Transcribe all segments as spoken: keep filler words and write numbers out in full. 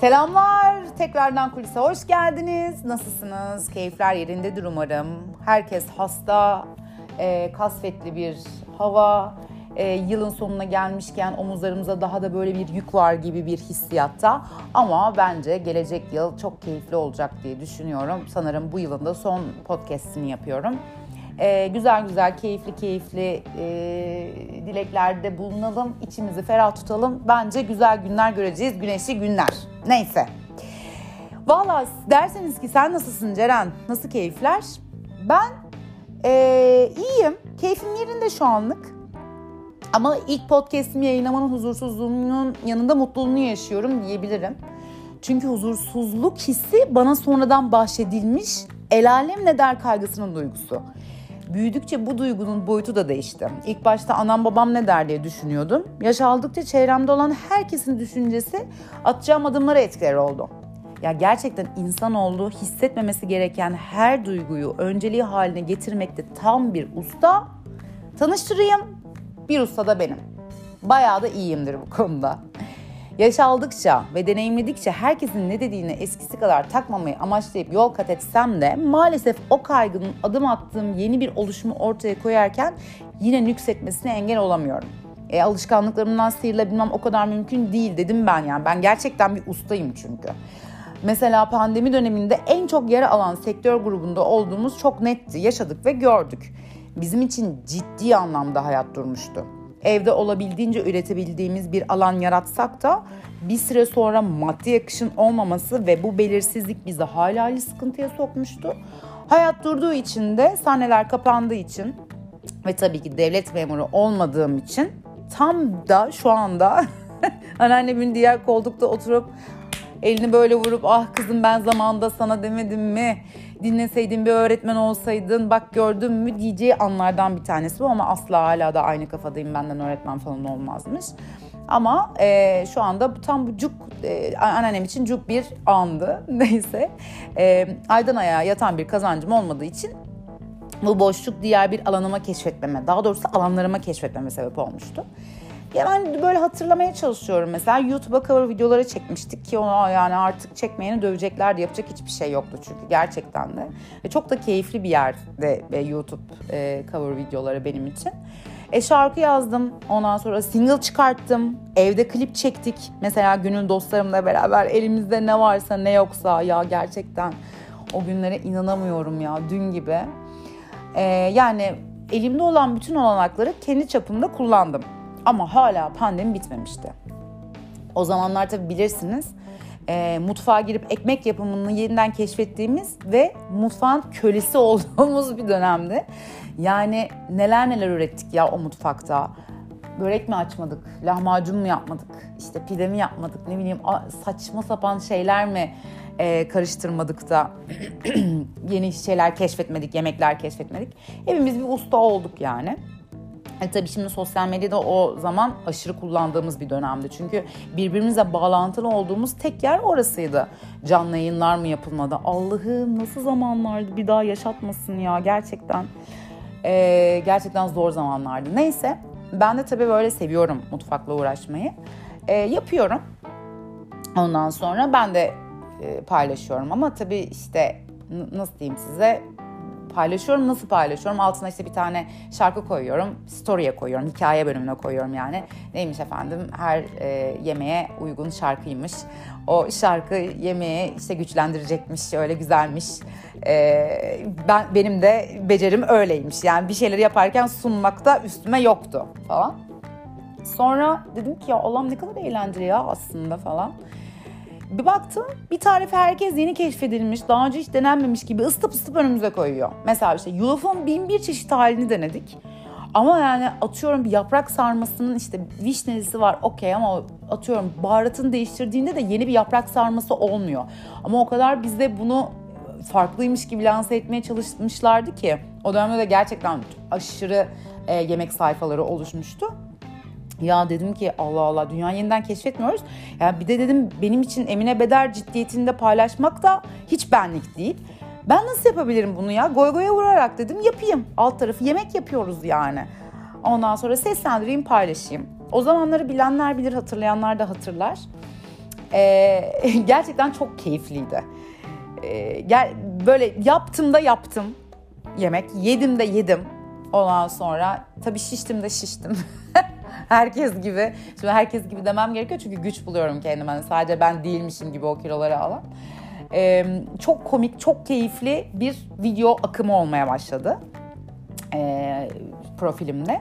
Selamlar, tekrardan kulise hoş geldiniz. Nasılsınız? Keyifler yerindedir umarım. Herkes hasta, e, kasvetli bir hava. E, yılın sonuna gelmişken omuzlarımıza daha da böyle bir yük var gibi bir hissiyatta. Ama bence gelecek yıl çok keyifli olacak diye düşünüyorum. Sanırım bu yılın da son podcast'ini yapıyorum. E, güzel güzel, keyifli keyifli e, dileklerde bulunalım. İçimizi ferah tutalım. Bence güzel günler göreceğiz. Güneşli günler. Neyse. Vallahi derseniz ki sen nasılsın Ceren? Nasıl keyifler? Ben e, iyiyim. Keyfim yerinde şu anlık. Ama ilk podcast'imi yayınlamanın huzursuzluğunun yanında mutluluğunu yaşıyorum diyebilirim. Çünkü huzursuzluk hissi bana sonradan bahşedilmiş el alem ne der kaygısının duygusu. Büyüdükçe bu duygunun boyutu da değişti. İlk başta anam babam ne der diye düşünüyordum. Yaş aldıkça çevremde olan herkesin düşüncesi atacağım adımlara etkileri oldu. Ya gerçekten insanoğlu hissetmemesi gereken her duyguyu önceliği haline getirmekte tam bir usta. Tanıştırayım. Bir usta da benim. Bayağı da iyiyimdir bu konuda. Yaş aldıkça ve deneyimledikçe herkesin ne dediğini eskisi kadar takmamayı amaçlayıp yol kat etsem de maalesef o kaygının adım attığım yeni bir oluşumu ortaya koyarken yine nüksetmesine engel olamıyorum. E, alışkanlıklarımdan sıyrılabilmem o kadar mümkün değil dedim ben yani. Ben gerçekten bir ustayım çünkü. Mesela pandemi döneminde en çok yara alan sektör grubunda olduğumuz çok netti. Yaşadık ve gördük. Bizim için ciddi anlamda hayat durmuştu. Evde olabildiğince üretebildiğimiz bir alan yaratsak da bir süre sonra maddi akışın olmaması ve bu belirsizlik bizi hala hali sıkıntıya sokmuştu. Hayat durduğu için de sahneler kapandığı için ve tabii ki devlet memuru olmadığım için tam da şu anda anneannemin diğer koltukta oturup elini böyle vurup ah kızım ben zamanında sana demedim mi? Dinleseydin bir öğretmen olsaydın bak gördün mü diyeceği anlardan bir tanesi bu ama asla hala da aynı kafadayım benden öğretmen falan olmazmış. Ama e, şu anda tam bu cuk e, anneannem için cuk bir andı neyse. E, aydan ayağa yatan bir kazancım olmadığı için bu boşluk diğer bir alanıma keşfetmeme daha doğrusu alanlarıma keşfetmeme sebep olmuştu. Yani böyle hatırlamaya çalışıyorum mesela YouTube'a cover videoları çekmiştik ki ona yani artık çekmeyeni döveceklerdi yapacak hiçbir şey yoktu çünkü gerçekten de. Ve çok da keyifli bir yerde YouTube cover videoları benim için. E şarkı yazdım ondan sonra single çıkarttım evde klip çektik mesela günün dostlarımla beraber elimizde ne varsa ne yoksa ya gerçekten o günlere inanamıyorum ya dün gibi. E, yani elimde olan bütün olanakları kendi çapımda kullandım. Ama hala pandemi bitmemişti. O zamanlar tabii bilirsiniz e, mutfağa girip ekmek yapımını yeniden keşfettiğimiz ve mutfağın kölesi olduğumuz bir dönemdi. Yani neler neler ürettik ya o mutfakta. Börek mi açmadık, lahmacun mu yapmadık, işte pide mi yapmadık ne bileyim saçma sapan şeyler mi e, karıştırmadık da yeni şeyler keşfetmedik, yemekler keşfetmedik. Hepimiz bir usta olduk yani. E tabii şimdi sosyal medyada o zaman aşırı kullandığımız bir dönemdi. Çünkü birbirimize bağlantılı olduğumuz tek yer orasıydı. Canlı yayınlar mı yapılmadı? Allah'ım nasıl zamanlardı bir daha yaşatmasın ya gerçekten. E, gerçekten zor zamanlardı. Neyse ben de tabii böyle seviyorum mutfakla uğraşmayı. E, yapıyorum. Ondan sonra ben de e, paylaşıyorum ama tabii işte n- nasıl diyeyim size... Paylaşıyorum nasıl paylaşıyorum altına işte bir tane şarkı koyuyorum story'e koyuyorum hikaye bölümüne koyuyorum yani neymiş efendim her e, yemeğe uygun şarkıymış o şarkı yemeği işte güçlendirecekmiş öyle güzelmiş e, ben benim de becerim öyleymiş yani bir şeyleri yaparken sunmakta üstüme yoktu falan sonra dedim ki ya Allah'ım ne kadar eğlenceli ya aslında falan. Bir baktım bir tarife herkes yeni keşfedilmiş, daha önce hiç denenmemiş gibi ısıtıp ısıtıp önümüze koyuyor. Mesela işte yulafın bin bir çeşit halini denedik. Ama yani atıyorum bir yaprak sarmasının işte vişnelisi var okey ama atıyorum baharatını değiştirdiğinde de yeni bir yaprak sarması olmuyor. Ama o kadar bizde bunu farklıymış gibi lanse etmeye çalışmışlardı ki o dönemde de gerçekten aşırı e, yemek sayfaları oluşmuştu. Ya dedim ki Allah Allah dünya yeniden keşfetmiyoruz. Ya bir de dedim benim için Emine Beder ciddiyetinde paylaşmak da hiç benlik değil. Ben nasıl yapabilirim bunu ya? Goy goya vurarak dedim yapayım. Alt tarafı yemek yapıyoruz yani. Ondan sonra seslendireyim paylaşayım. O zamanları bilenler bilir hatırlayanlar da hatırlar. Ee, gerçekten çok keyifliydi. Ee, gel, böyle yaptım da yaptım yemek. Yedim de yedim. Ondan sonra tabii şiştim de şiştim. Herkes gibi. Şimdi herkes gibi demem gerekiyor çünkü güç buluyorum kendime. Yani sadece ben değilmişim gibi o kiloları alan. Ee, çok komik, çok keyifli bir video akımı olmaya başladı ee, profilimde.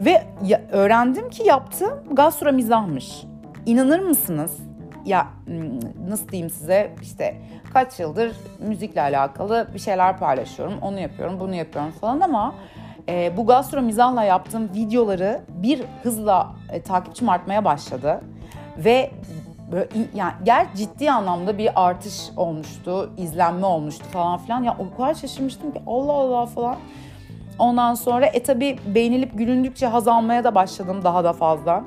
Ve ya, öğrendim ki yaptığım gastro mizahmış. İnanır mısınız? Ya nasıl diyeyim size, işte kaç yıldır müzikle alakalı bir şeyler paylaşıyorum. Onu yapıyorum, bunu yapıyorum falan ama e, bu gastro mizahla yaptığım videoları bir hızla e, takipçim artmaya başladı. Ve böyle, yani ger ciddi anlamda bir artış olmuştu, izlenme olmuştu falan filan. Ya o kadar şaşırmıştım ki Allah Allah falan. Ondan sonra e tabii beğenilip gülündükçe haz almaya da başladım daha da fazla.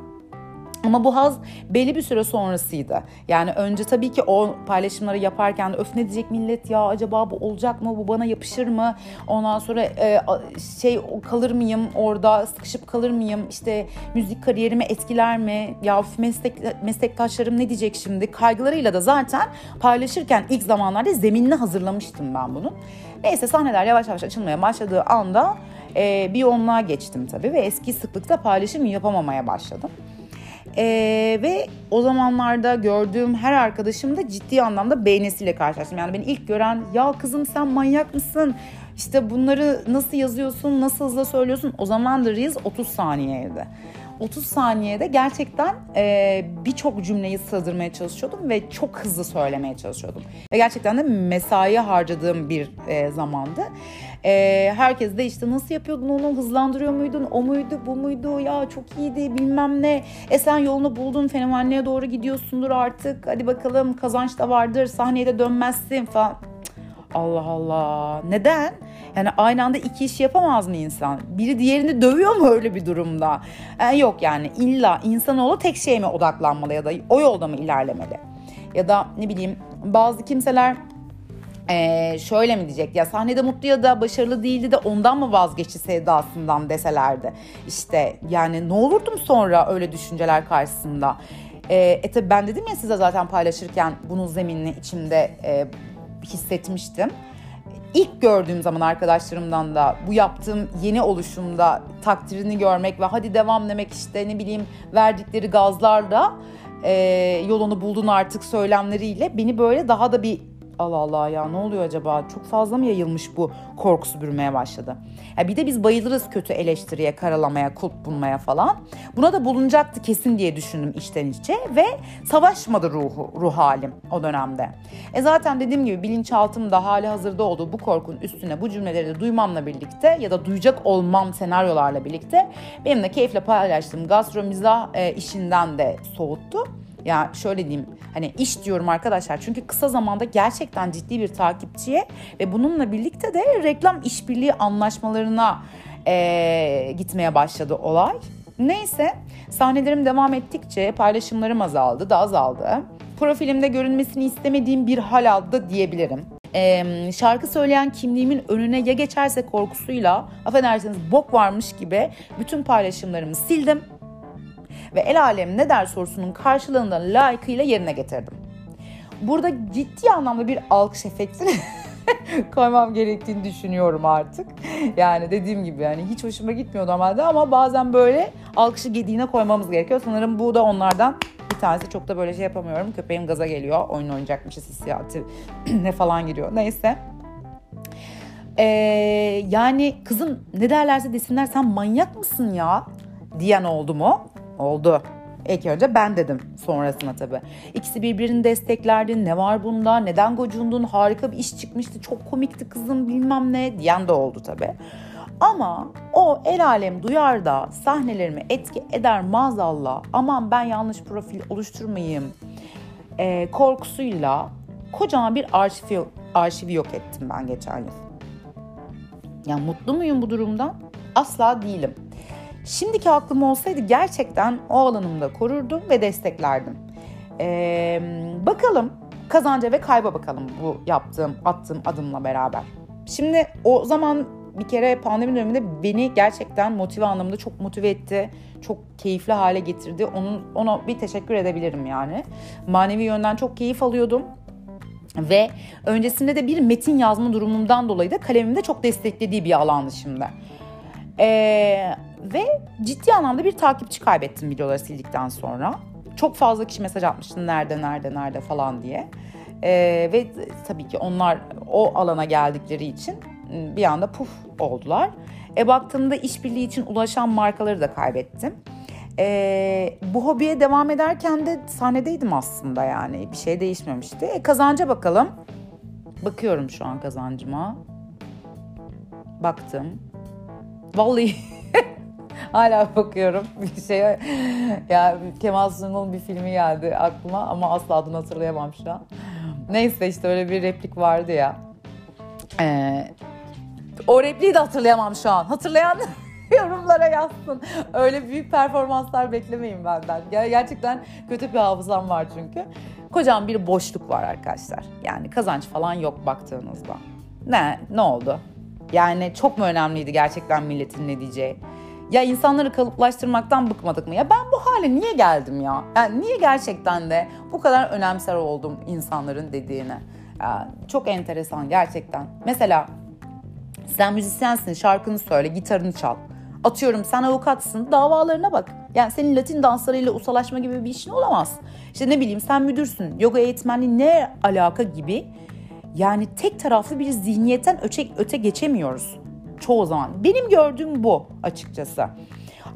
Ama bu haz belli bir süre sonrasıydı. Yani önce tabii ki o paylaşımları yaparken öf ne diyecek millet ya, acaba bu olacak mı, bu bana yapışır mı? Ondan sonra e, şey kalır mıyım orada, sıkışıp kalır mıyım? İşte müzik kariyerimi etkiler mi? Ya meslek, meslektaşlarım ne diyecek şimdi? Kaygılarıyla da zaten paylaşırken ilk zamanlarda zeminini hazırlamıştım ben bunun. Neyse sahneler yavaş yavaş açılmaya başladığı anda e, bir yoğunluğa geçtim tabii ve eski sıklıkta paylaşım yapamamaya başladım. Ee, ve o zamanlarda gördüğüm her arkadaşım da ciddi anlamda beğenisiyle karşılaştım. Yani beni ilk gören ya kızım sen manyak mısın? İşte bunları nasıl yazıyorsun? Nasıl hızla söylüyorsun? O zaman da Reels otuz saniyeydi. otuz saniyede gerçekten e, birçok cümleyi sığdırmaya çalışıyordum ve çok hızlı söylemeye çalışıyordum. Ve gerçekten de mesai harcadığım bir e, zamandı. E, herkes de işte nasıl yapıyordun onu, hızlandırıyor muydun, o muydu, bu muydu, ya çok iyiydi bilmem ne. E sen yolunu buldun, fenomenliğe doğru gidiyorsundur artık, hadi bakalım kazanç da vardır, sahneye de dönmezsin falan. Allah Allah. Neden? Yani aynı anda iki iş yapamaz mı insan? Biri diğerini dövüyor mu öyle bir durumda? Yani yok yani illa insanoğlu tek şeye mi odaklanmalı ya da o yolda mı ilerlemeli? Ya da ne bileyim bazı kimseler ee, şöyle mi diyecek? Ya sahnede mutlu ya da başarılı değildi de ondan mı vazgeçti sevdasından deselerdi. İşte yani ne olurdum sonra öyle düşünceler karşısında? E, e tabi ben dedim ya size zaten paylaşırken bunun zeminini içimde E, hissetmiştim. İlk gördüğüm zaman arkadaşlarımdan da bu yaptığım yeni oluşumda takdirini görmek ve hadi devam demek, işte ne bileyim verdikleri gazlarla e, yolunu buldun artık söylemleriyle beni böyle daha da bir Allah Allah ya ne oluyor acaba çok fazla mı yayılmış bu korkusu bürümeye başladı. Ya bir de biz bayılırız kötü eleştiriye, karalamaya, kulp bulmaya falan. Buna da bulunacaktı kesin diye düşündüm içten içe ve savaşmadı ruhu, ruh halim o dönemde. E zaten dediğim gibi bilinçaltımda hali hazırda olduğu bu korkunun üstüne bu cümleleri de duymamla birlikte ya da duyacak olmam senaryolarla birlikte benim de keyifle paylaştığım gastro mizah e, işinden de soğuttu. Ya şöyle diyeyim, hani iş diyorum arkadaşlar çünkü kısa zamanda gerçekten ciddi bir takipçiye ve bununla birlikte de reklam işbirliği anlaşmalarına e, gitmeye başladı olay. Neyse sahnelerim devam ettikçe paylaşımlarım azaldı da azaldı. Profilimde görünmesini istemediğim bir hal aldı diyebilirim. Ee, şarkı söyleyen kimliğimin önüne ya geçerse korkusuyla affedersiniz bok varmış gibi bütün paylaşımlarımı sildim. Ve el alem ne der sorusunun karşılığında layıkıyla yerine getirdim. Burada ciddi anlamda bir alkış efektini koymam gerektiğini düşünüyorum artık. Yani dediğim gibi yani hiç hoşuma gitmiyor normalde ama bazen böyle alkışı gediğine koymamız gerekiyor. Sanırım bu da onlardan bir tanesi. Çok da böyle şey yapamıyorum. Köpeğim gaza geliyor. Oyun oynayacakmışız hissiyatı ne falan giriyor. Neyse. Ee, yani kızım ne derlerse desinler sen manyak mısın ya diyen oldu mu? Oldu. İlk önce ben dedim sonrasına tabii. İkisi birbirini desteklerdi. Ne var bunda? Neden gocundun? Harika bir iş çıkmıştı. Çok komikti kızım bilmem ne diyen de oldu tabii. Ama o el alem duyar da sahnelerimi etki eder maazallah. Aman ben yanlış profil oluşturmayayım e, korkusuyla kocaman bir arşivi, arşivi yok ettim ben geçen yıl. Ya mutlu muyum bu durumdan? Asla değilim. Şimdiki aklım olsaydı gerçekten o alanımda korurdum ve desteklerdim. Ee, bakalım kazanca ve kayba bakalım bu yaptığım, attığım adımla beraber. Şimdi o zaman bir kere pandemi döneminde beni gerçekten motive anlamında çok motive etti. Çok keyifli hale getirdi. Onun, ona bir teşekkür edebilirim yani. Manevi yönden çok keyif alıyordum. Ve öncesinde de bir metin yazma durumumdan dolayı da kalemimde çok desteklediği bir alandı şimdi. Ee, ve ciddi anlamda bir takipçi kaybettim videoları sildikten sonra. Çok fazla kişi mesaj atmıştı nerede nerede nerede falan diye. Ee, ve tabii ki onlar o alana geldikleri için bir anda puf oldular. E baktığımda işbirliği için ulaşan markaları da kaybettim. E, bu hobiye devam ederken de sahnedeydim aslında yani. Bir şey değişmemişti. E, kazanca bakalım. Bakıyorum şu an kazancıma. Baktım. Vallahi hala bakıyorum. Bir şeye ya, Kemal Sunal'ın bir filmi geldi aklıma ama asla adını hatırlayamam şu an. Neyse işte öyle bir replik vardı ya. Ee, o repliği de hatırlayamam şu an. Hatırlayan yorumlara yazsın. Öyle büyük performanslar beklemeyin benden. Gerçekten kötü bir hafızam var çünkü. Kocaman bir boşluk var arkadaşlar. Yani kazanç falan yok baktığınızda. Ne? Ne oldu? Yani çok mu önemliydi gerçekten milletin ne diyeceği? Ya insanları kalıplaştırmaktan bıkmadık mı? Ya ben bu hale niye geldim ya? Yani niye gerçekten de bu kadar önemser oldum insanların dediğine? Ya, çok enteresan gerçekten. Mesela sen müzisyensin, şarkını söyle, gitarını çal. Atıyorum sen avukatsın, davalarına bak. Yani senin Latin danslarıyla ustalaşma gibi bir işin olamaz. İşte ne bileyim sen müdürsün, yoga eğitmenliği ne alaka gibi. Yani tek taraflı bir zihniyetten öte, öte geçemiyoruz çoğu zaman. Benim gördüğüm bu açıkçası.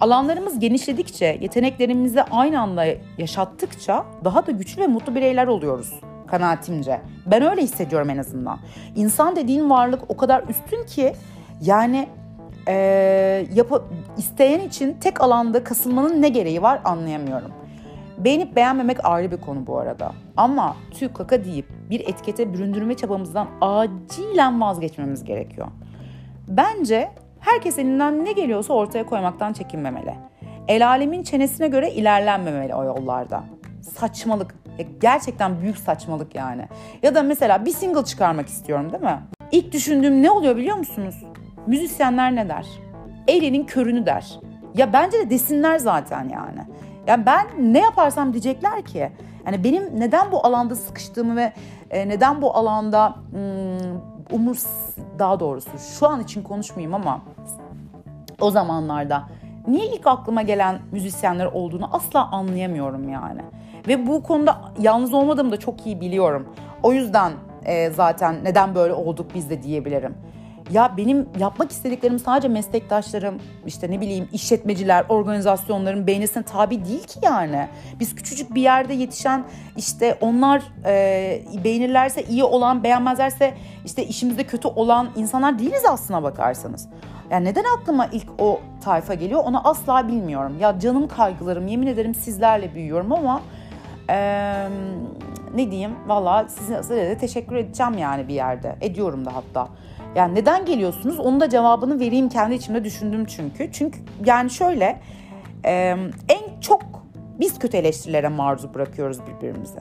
Alanlarımız genişledikçe, yeteneklerimizi aynı anda yaşattıkça daha da güçlü ve mutlu bireyler oluyoruz. Kanaatimce. Ben öyle hissediyorum en azından. İnsan dediğin varlık o kadar üstün ki yani e, yap- isteyen için tek alanda kasılmanın ne gereği var anlayamıyorum. Beğenip beğenmemek ayrı bir konu bu arada. Ama tüy kaka deyip bir etikete büründürme çabamızdan acilen vazgeçmemiz gerekiyor. Bence herkes elinden ne geliyorsa ortaya koymaktan çekinmemeli. El alemin çenesine göre ilerlenmemeli o yollarda. Saçmalık. Gerçekten büyük saçmalık yani. Ya da mesela bir single çıkarmak istiyorum değil mi? İlk düşündüğüm ne oluyor biliyor musunuz? Müzisyenler ne der? Elinin körünü der. Ya bence de desinler zaten yani. Yani ben ne yaparsam diyecekler ki. Yani benim neden bu alanda sıkıştığımı ve neden bu alanda umur daha doğrusu şu an için konuşmayayım ama o zamanlarda niye ilk aklıma gelen müzisyenler olduğunu asla anlayamıyorum yani. Ve bu konuda yalnız olmadığımı da çok iyi biliyorum. O yüzden e, zaten neden böyle olduk biz de diyebilirim. Ya benim yapmak istediklerim sadece meslektaşlarım, işte ne bileyim işletmeciler, organizasyonların beğenisine tabi değil ki yani. Biz küçücük bir yerde yetişen işte onlar e, beğenirlerse iyi olan, beğenmezlerse işte işimizde kötü olan insanlar değiliz aslına bakarsanız. Yani neden aklıma ilk o tayfa geliyor onu asla bilmiyorum. Ya canım kaygılarım, yemin ederim sizlerle büyüyorum ama Ee, ne diyeyim valla size, size de teşekkür edeceğim yani bir yerde ediyorum da hatta yani neden geliyorsunuz onu da cevabını vereyim kendi içimde düşündüm çünkü çünkü yani şöyle e, en çok biz kötü eleştirilere maruz bırakıyoruz birbirimizi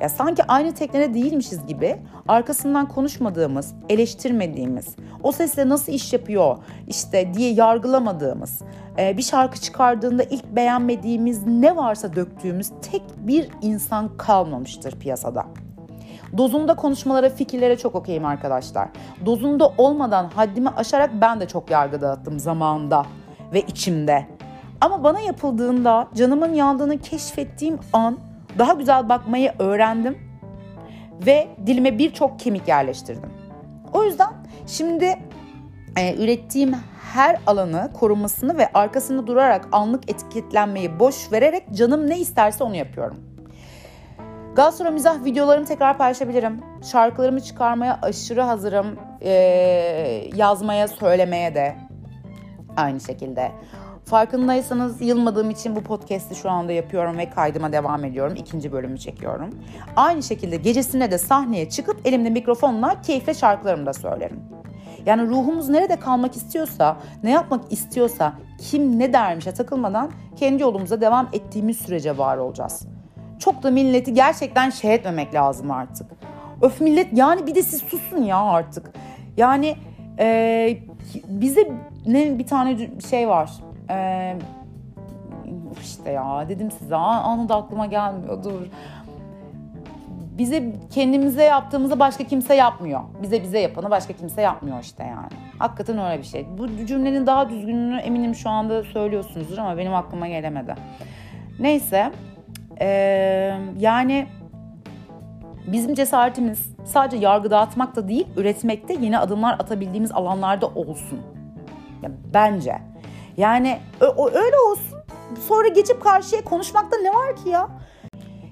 ya sanki aynı teknede değilmişiz gibi arkasından konuşmadığımız eleştirmediğimiz o sesle nasıl iş yapıyor işte diye yargılamadığımız bir şarkı çıkardığında ilk beğenmediğimiz ne varsa döktüğümüz tek bir insan kalmamıştır piyasada. Dozunda konuşmalara, fikirlere çok okeyim arkadaşlar. Dozunda olmadan haddimi aşarak ben de çok yargı dağıttım zamanında ve içimde. Ama bana yapıldığında canımın yandığını keşfettiğim an daha güzel bakmayı öğrendim ve dilime birçok kemik yerleştirdim. O yüzden şimdi e, ürettiğim her alanı korumasını ve arkasında durarak anlık etiketlenmeyi boş vererek canım ne isterse onu yapıyorum. Gastro mizah videolarımı tekrar paylaşabilirim. Şarkılarımı çıkarmaya aşırı hazırım. Ee, yazmaya, söylemeye de aynı şekilde. Farkındaysanız yılmadığım için bu podcast'i şu anda yapıyorum ve kaydıma devam ediyorum. İkinci bölümü çekiyorum. Aynı şekilde gecesine de sahneye çıkıp elimde mikrofonla keyifle şarkılarımı da söylerim. Yani ruhumuz nerede kalmak istiyorsa, ne yapmak istiyorsa, kim ne dermişe takılmadan kendi yolumuza devam ettiğimiz sürece var olacağız. Çok da milleti gerçekten şey etmemek lazım artık. Öf millet yani bir de siz susun ya artık. Yani e, Bize ne bir tane şey var. Ee, işte ya dedim size anında aklıma gelmiyor dur. Bize kendimize yaptığımızı başka kimse yapmıyor. Bize bize yapanı başka kimse yapmıyor işte yani. Hakikaten öyle bir şey. Bu cümlenin daha düzgününü eminim şu anda söylüyorsunuzdur ama benim aklıma gelemedi. Neyse. Ee, yani bizim cesaretimiz sadece yargı dağıtmakta değil, üretmekte yeni adımlar atabildiğimiz alanlarda olsun. Ya bence. Yani ö- öyle olsun. Sonra geçip karşıya konuşmakta ne var ki ya?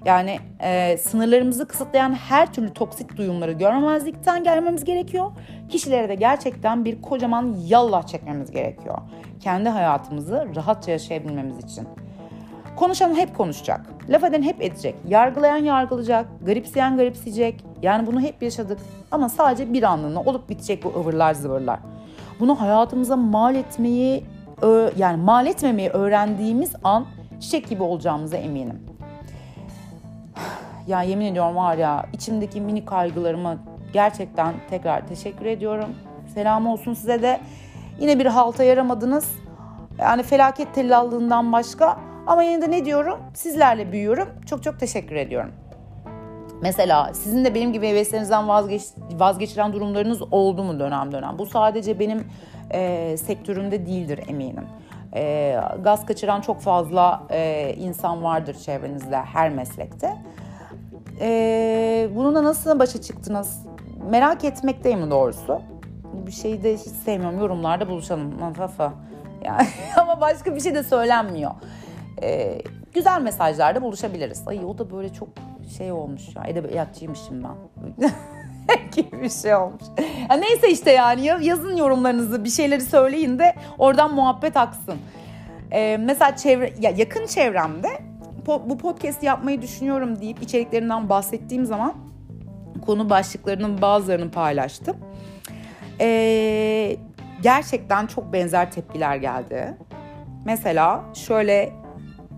Yani e, sınırlarımızı kısıtlayan her türlü toksik duyumları görmemezlikten gelmemiz gerekiyor. Kişilere de gerçekten bir kocaman yallah çekmemiz gerekiyor. Kendi hayatımızı rahatça yaşayabilmemiz için. Konuşan hep konuşacak, laf eden hep edecek, yargılayan yargılayacak, garipseyen garipseyecek. Yani bunu hep yaşadık ama sadece bir anlığına olup bitecek bu ıvırlar zıvırlar. Bunu hayatımıza mal etmeyi, yani mal etmemeyi öğrendiğimiz an çiçek gibi olacağımıza eminim. Ya yemin ediyorum var ya, içimdeki mini kaygılarıma gerçekten tekrar teşekkür ediyorum. Selam olsun size de. Yine bir halta yaramadınız. Yani felaket tellallığından başka. Ama yine de ne diyorum? Sizlerle büyüyorum. Çok çok teşekkür ediyorum. Mesela sizin de benim gibi heveslerinizden vazgeç, vazgeçilen durumlarınız oldu mu dönem dönem? Bu sadece benim e, sektörümde değildir eminim. E, gaz kaçıran çok fazla e, insan vardır çevrenizde, her meslekte. Ee, bununla nasıl başa çıktınız? Merak etmekteyim doğrusu. Bir şeyi de hiç sevmiyorum. Yorumlarda buluşalım. Yani, ama başka bir şey de söylenmiyor. Ee, güzel mesajlarda buluşabiliriz. Ay o da böyle çok şey olmuş ya. Edebiyatçıymışım ben. Gibi bir şey olmuş. Ya neyse işte yani yazın yorumlarınızı, bir şeyleri söyleyin de oradan muhabbet aksın. Ee, mesela çevre, ya yakın çevremde bu podcast yapmayı düşünüyorum deyip içeriklerinden bahsettiğim zaman konu başlıklarının bazılarını paylaştım. Ee, gerçekten çok benzer tepkiler geldi. Mesela şöyle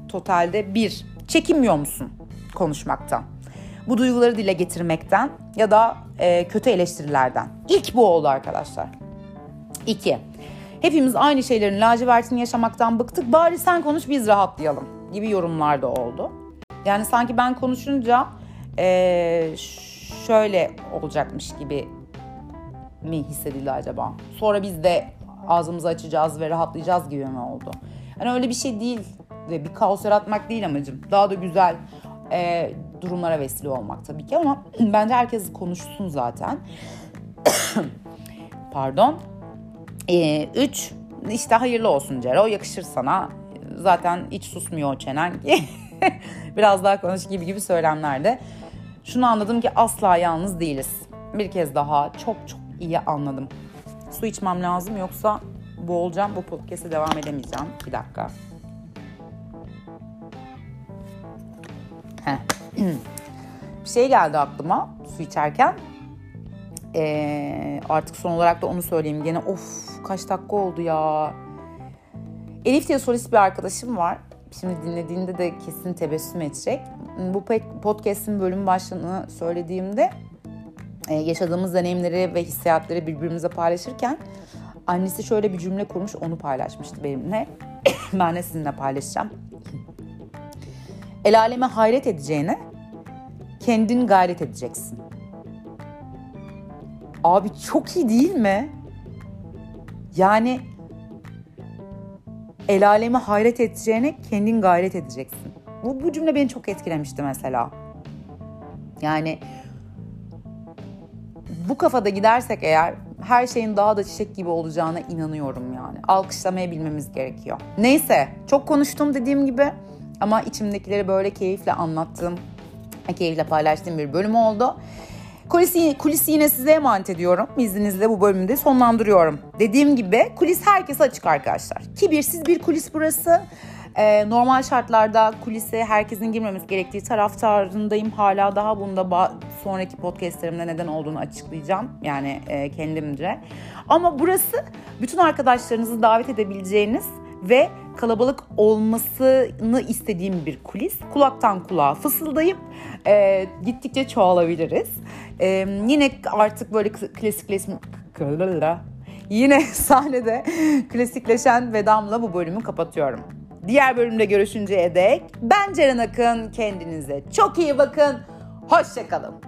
totalde bir, çekinmiyor musun konuşmaktan? Bu duyguları dile getirmekten ya da e, kötü eleştirilerden. İlk bu oldu arkadaşlar. İki, hepimiz aynı şeylerin lacivertini yaşamaktan bıktık. Bari sen konuş biz rahatlayalım. Gibi yorumlar da oldu. Yani sanki ben konuşunca ee, şöyle olacakmış gibi mi hissedildi acaba? Sonra biz de ağzımızı açacağız ve rahatlayacağız gibi mi oldu? Yani öyle bir şey değil. Bir kaos yaratmak değil amacım. Daha da güzel ee, durumlara vesile olmak tabii ki ama bence herkes konuşsun zaten. Pardon. E, üç, işte hayırlı olsun Cero. Yakışır sana. Zaten hiç susmuyor o çenen ki. Biraz daha konuş gibi gibi söylemlerde. Şunu anladım ki asla yalnız değiliz. Bir kez daha çok çok iyi anladım. Su içmem lazım yoksa boğulacağım. Bu podcast'e devam edemeyeceğim. Bir dakika. Bir şey geldi aklıma su içerken. Ee, artık son olarak da onu söyleyeyim. Gene of kaç dakika oldu ya. Elif diye solist bir arkadaşım var. Şimdi dinlediğinde de kesin tebessüm edecek. Bu podcast'in bölüm başlığını söylediğimde yaşadığımız deneyimleri ve hissiyatları birbirimize paylaşırken annesi şöyle bir cümle kurmuş, onu paylaşmıştı benimle. Ben de sizinle paylaşacağım. El aleme hayret edeceğine kendin gayret edeceksin. Abi çok iyi değil mi? Yani el aleme hayret edeceğine kendin gayret edeceksin. Bu, bu cümle beni çok etkilemişti mesela. Yani bu kafada gidersek eğer her şeyin daha da çiçek gibi olacağına inanıyorum yani. Alkışlamayı bilmemiz gerekiyor. Neyse çok konuştum dediğim gibi ama içimdekileri böyle keyifle anlattığım, keyifle paylaştığım bir bölüm oldu. Kulisi, kulisi yine size emanet ediyorum. İzninizle bu bölümü de sonlandırıyorum. Dediğim gibi kulis herkese açık arkadaşlar. Kibirsiz bir kulis burası. Ee, normal şartlarda kulise herkesin girmemiz gerektiği taraftarındayım. Hala daha bunda ba- sonraki podcastlerimde neden olduğunu açıklayacağım. Yani e, kendimce. Ama burası bütün arkadaşlarınızı davet edebileceğiniz ve kalabalık olmasını istediğim bir kulis. Kulaktan kulağa fısıldayıp e, gittikçe çoğalabiliriz. E, yine artık böyle klasik, klasik yine sahnede klasikleşen vedamla bu bölümü kapatıyorum. Diğer bölümde görüşünceye dek ben Ceren Akın, kendinize çok iyi bakın, hoşça kalın.